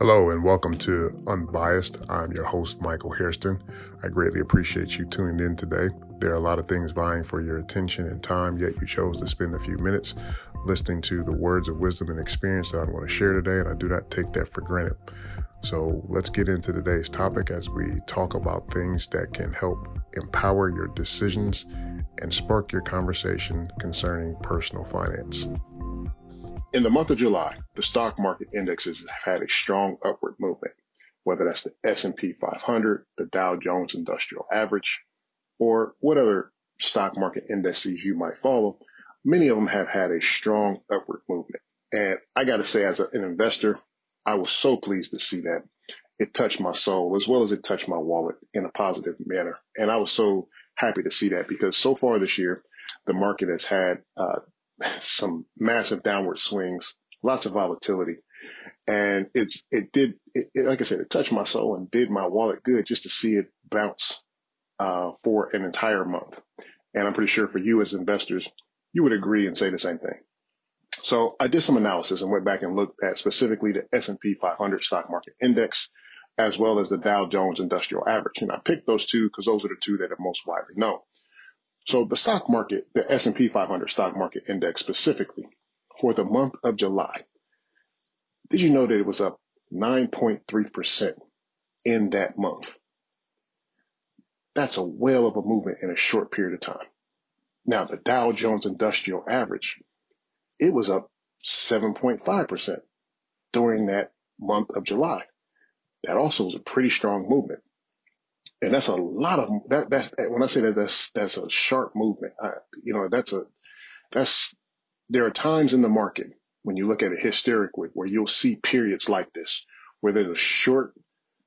Hello and welcome to Unbiased. I'm your host, Michael Hairston. I greatly appreciate you tuning in today. There are a lot of things vying for your attention and time, yet you chose to spend a few minutes listening to the words of wisdom and experience that I'm going to share today, and I do not take that for granted. So let's get into today's topic as we talk about things that can help empower your decisions and spark your conversation concerning personal finance. In the month of July, the stock market indexes have had a strong upward movement, whether that's the S&P 500, the Dow Jones Industrial Average, or what other stock market indices you might follow. Many of them have had a strong upward movement. And I got to say, as an investor, I was so pleased to see that. It touched my soul as well as it touched my wallet in a positive manner. And I was so happy to see that because so far this year, the market has had some massive downward swings, lots of volatility. And it touched my soul and did my wallet good just to see it bounce for an entire month. And I'm pretty sure for you as investors, you would agree and say the same thing. So I did some analysis and went back and looked at specifically the S&P 500 stock market index, as well as the Dow Jones Industrial Average. And I picked those two because those are the two that are most widely known. So the stock market, the S&P 500 stock market index specifically for the month of July, did you know that it was up 9.3% in that month? That's a whale of a movement in a short period of time. Now, the Dow Jones Industrial Average, it was up 7.5% during that month of July. That also was a pretty strong movement. And that's a lot of that. When I say that, that's a sharp movement. There are times in the market when you look at it hysterically where you'll see periods like this, where there's a short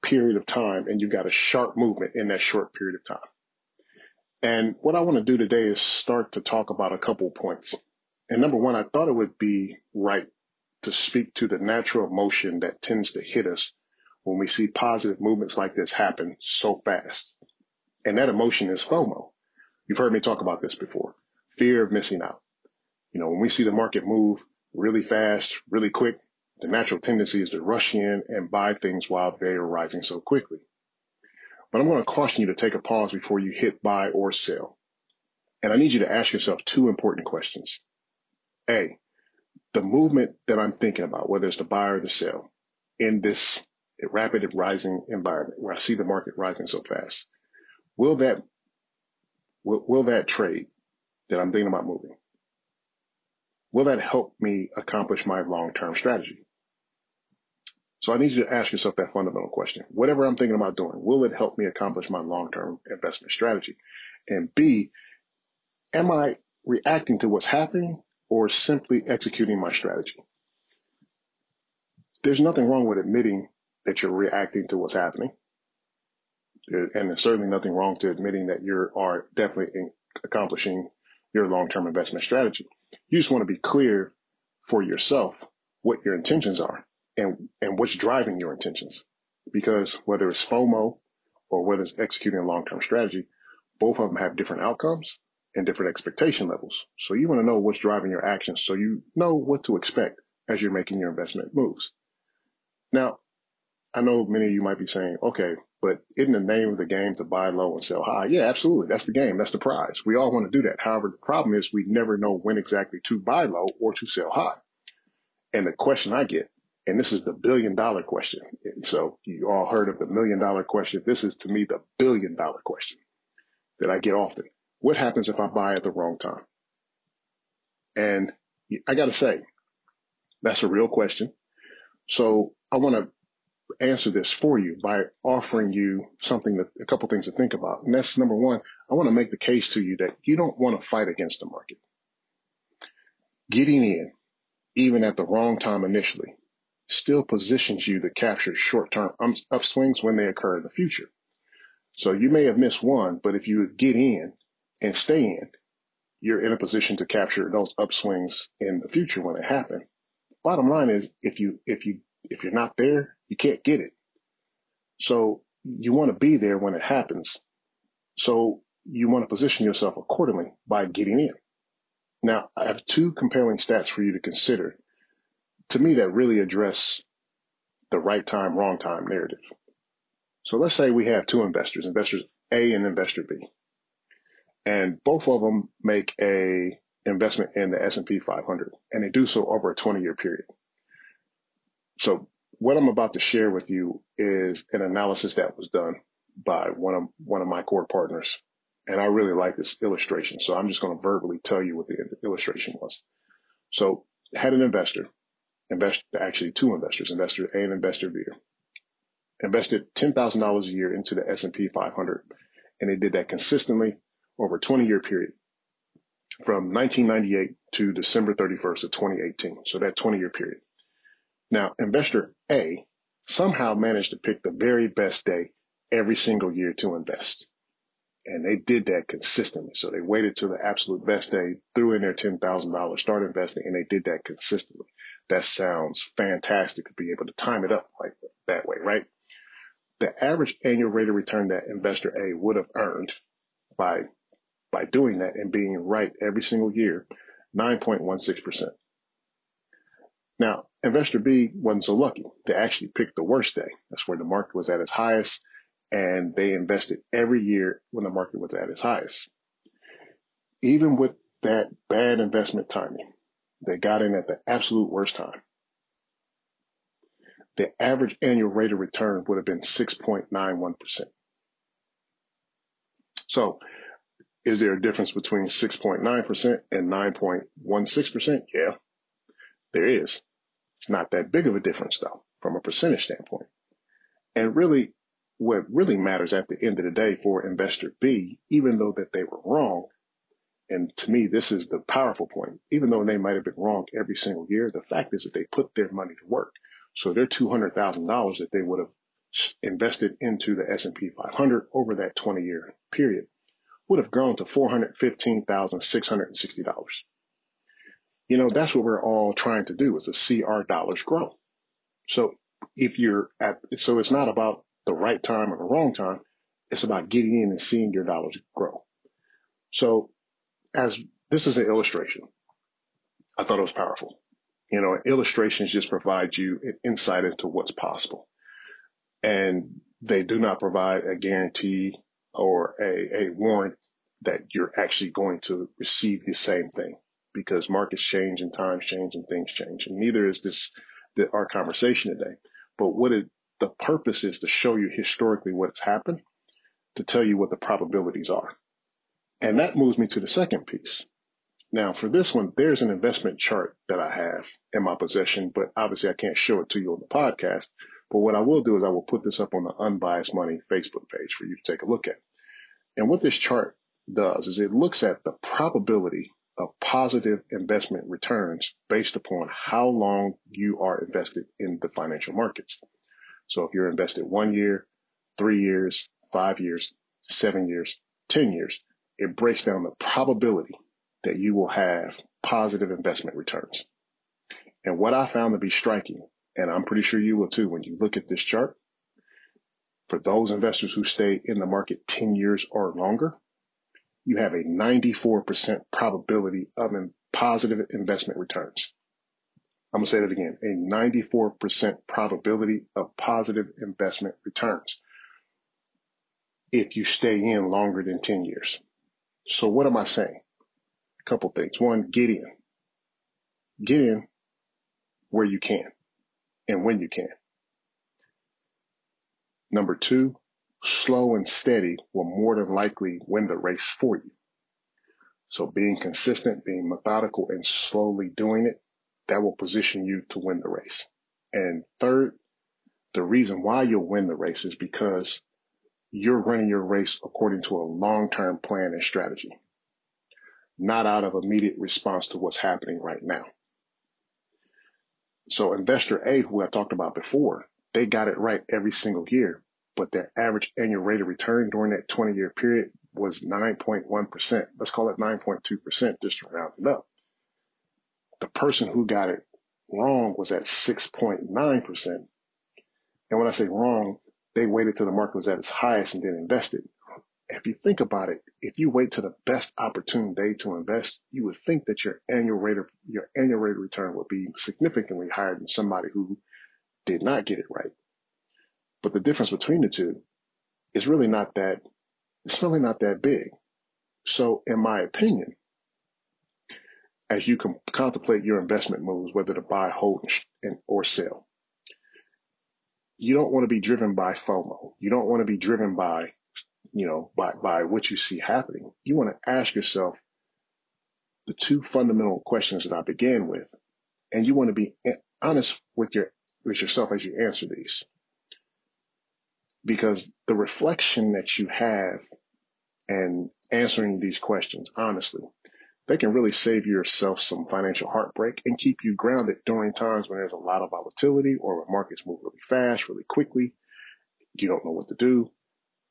period of time and you got a sharp movement in that short period of time. And what I want to do today is start to talk about a couple points. And number one, I thought it would be right to speak to the natural emotion that tends to hit us when we see positive movements like this happen so fast. And that emotion is FOMO. You've heard me talk about this before, fear of missing out. You know, when we see the market move really fast, really quick, the natural tendency is to rush in and buy things while they are rising so quickly. But I'm going to caution you to take a pause before you hit buy or sell. And I need you to ask yourself two important questions. A, the movement that I'm thinking about, whether it's the buy or the sell, in this rapid rising environment where I see the market rising so fast, will that trade that I'm thinking about moving, will that help me accomplish my long-term strategy? So I need you to ask yourself that fundamental question. Whatever I'm thinking about doing, will it help me accomplish my long-term investment strategy? And B, am I reacting to what's happening or simply executing my strategy? There's nothing wrong with admitting that you're reacting to what's happening. And there's certainly nothing wrong to admitting that you are definitely accomplishing your long-term investment strategy. You just want to be clear for yourself what your intentions are and what's driving your intentions. Because whether it's FOMO or whether it's executing a long-term strategy, both of them have different outcomes and different expectation levels. So you want to know what's driving your actions so you know what to expect as you're making your investment moves. Now, I know many of you might be saying, okay, but isn't the name of the game to buy low and sell high? Yeah, absolutely. That's the game. That's the prize. We all want to do that. However, the problem is we never know when exactly to buy low or to sell high. And the question I get, and this is the billion-dollar question. So you all heard of the million-dollar question. This is, to me, the billion-dollar question that I get often. What happens if I buy at the wrong time? And I got to say, that's a real question. So I want to answer this for you by offering you a couple things to think about. And that's number one, I want to make the case to you that you don't want to fight against the market. Getting in, even at the wrong time initially, still positions you to capture short-term upswings when they occur in the future. So you may have missed one, but if you get in and stay in, you're in a position to capture those upswings in the future when they happen. Bottom line is, if you're not there, you can't get it. So you want to be there when it happens. So you want to position yourself accordingly by getting in. Now, I have two compelling stats for you to consider, to me, that really address the right time, wrong time narrative. So let's say we have two investors, investors A and investor B, and both of them make a investment in the S&P 500, and they do so over a 20-year period. So what I'm about to share with you is an analysis that was done by one of my core partners, and I really like this illustration. So I'm just going to verbally tell you what the illustration was. So had an actually two investors, investor A and investor B, invested $10,000 a year into the S&P 500, and they did that consistently over a 20-year period from 1998 to December 31st of 2018, so that 20-year period. Now, investor A somehow managed to pick the very best day every single year to invest, and they did that consistently. So they waited till the absolute best day, threw in their $10,000, started investing, and they did that consistently. That sounds fantastic to be able to time it up like that way, right? The average annual rate of return that investor A would have earned by doing that and being right every single year, 9.16%. Now, investor B wasn't so lucky. They actually picked the worst day. That's where the market was at its highest, and they invested every year when the market was at its highest. Even with that bad investment timing, they got in at the absolute worst time. The average annual rate of return would have been 6.91%. So is there a difference between 6.9% and 9.16%? Yeah, there is. It's not that big of a difference, though, from a percentage standpoint. And really, what really matters at the end of the day for investor B, even though that they were wrong, and to me, this is the powerful point, even though they might have been wrong every single year, the fact is that they put their money to work. So their $200,000 that they would have invested into the S&P 500 over that 20-year period would have grown to $415,660. You know, that's what we're all trying to do, is to see our dollars grow. So so it's not about the right time or the wrong time. It's about getting in and seeing your dollars grow. So as this is an illustration, I thought it was powerful. You know, illustrations just provide you an insight into what's possible. And they do not provide a guarantee or a warrant that you're actually going to receive the same thing, because markets change and times change and things change. And neither is our conversation today. But the purpose is to show you historically what has happened, to tell you what the probabilities are. And that moves me to the second piece. Now, for this one, there's an investment chart that I have in my possession, but obviously I can't show it to you on the podcast. But what I will do is I will put this up on the Unbiased Money Facebook page for you to take a look at. And what this chart does is it looks at the probability of positive investment returns based upon how long you are invested in the financial markets. So if you're invested 1 year, 3 years, 5 years, 7 years, 10 years, it breaks down the probability that you will have positive investment returns. And what I found to be striking, and I'm pretty sure you will too when you look at this chart, for those investors who stay in the market 10 years or longer, you have a 94% probability of positive investment returns. I'm going to say that again, a 94% probability of positive investment returns if you stay in longer than 10 years. So what am I saying? Couple things. One, get in where you can and when you can. Number two, slow and steady will more than likely win the race for you. So being consistent, being methodical, and slowly doing it, that will position you to win the race. And third, the reason why you'll win the race is because you're running your race according to a long-term plan and strategy, not out of immediate response to what's happening right now. So investor A, who I talked about before, they got it right every single year, but their average annual rate of return during that 20-year period was 9.1%. Let's call it 9.2% just to round it up. The person who got it wrong was at 6.9%. And when I say wrong, they waited till the market was at its highest and then invested. If you think about it, if you wait to the best opportune day to invest, you would think that your annual rate of return would be significantly higher than somebody who did not get it right. But the difference between the two is really not that, it's really not that big. So in my opinion, as you can contemplate your investment moves, whether to buy, hold, or sell, you don't want to be driven by FOMO. You don't want to be driven by, you know, by what you see happening. You want to ask yourself the two fundamental questions that I began with, and you want to be honest with yourself as you answer these, because the reflection that you have and answering these questions honestly, they can really save yourself some financial heartbreak and keep you grounded during times when there's a lot of volatility or when markets move really fast, really quickly. You don't know what to do.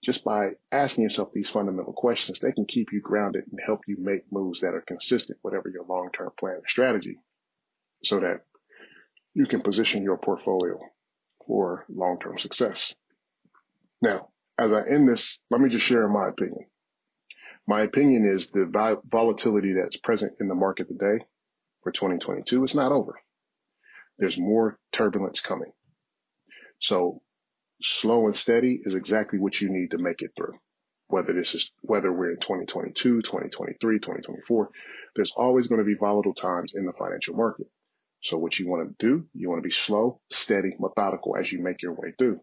Just by asking yourself these fundamental questions, they can keep you grounded and help you make moves that are consistent, whatever your long-term plan or strategy, so that you can position your portfolio for long-term success. Now, as I end this, let me just share my opinion. My opinion is the volatility that's present in the market today for 2022 is not over. There's more turbulence coming. So slow and steady is exactly what you need to make it through. Whether we're in 2022, 2023, 2024, there's always going to be volatile times in the financial market. So what you want to do, you want to be slow, steady, methodical as you make your way through.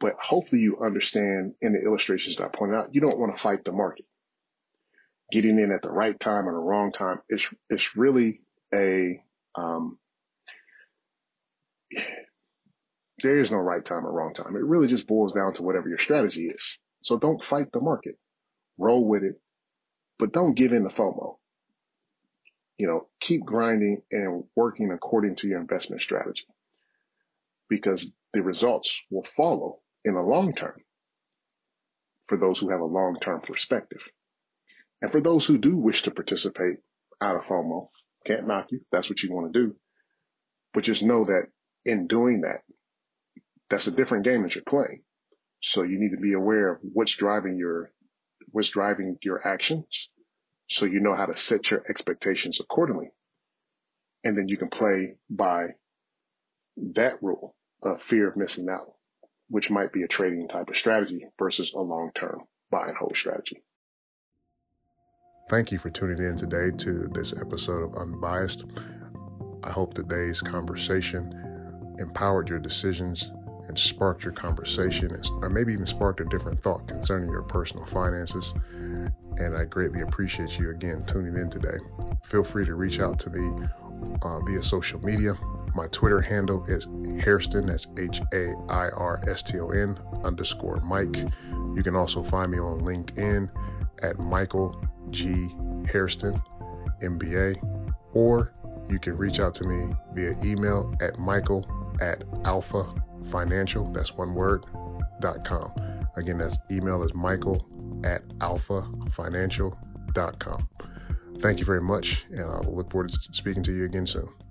But hopefully you understand in the illustrations that I pointed out, you don't want to fight the market. Getting in at the right time or the wrong time, it's really a, there is no right time or wrong time. It really just boils down to whatever your strategy is. So don't fight the market. Roll with it, but don't give in to FOMO. You know, keep grinding and working according to your investment strategy, because the results will follow in the long term for those who have a long-term perspective. And for those who do wish to participate out of FOMO, can't knock you. That's what you want to do. But just know that in doing that, that's a different game that you're playing. So you need to be aware of what's driving your actions, so you know how to set your expectations accordingly. And then you can play by that rule of fear of missing out, which might be a trading type of strategy versus a long-term buy and hold strategy. Thank you for tuning in today to this episode of Unbiased. I hope today's conversation empowered your decisions and sparked your conversation, or maybe even sparked a different thought concerning your personal finances. And I greatly appreciate you again tuning in today. Feel free to reach out to me via social media. My Twitter handle is Hairston, that's Hairston_Mike. You can also find me on LinkedIn at Michael G. Hairston, MBA, or you can reach out to me via email at Michael@Alpha Financial, that's one word, .com. Again, that's email is Michael@alphafinancial.com. Thank you very much, and I will look forward to speaking to you again soon.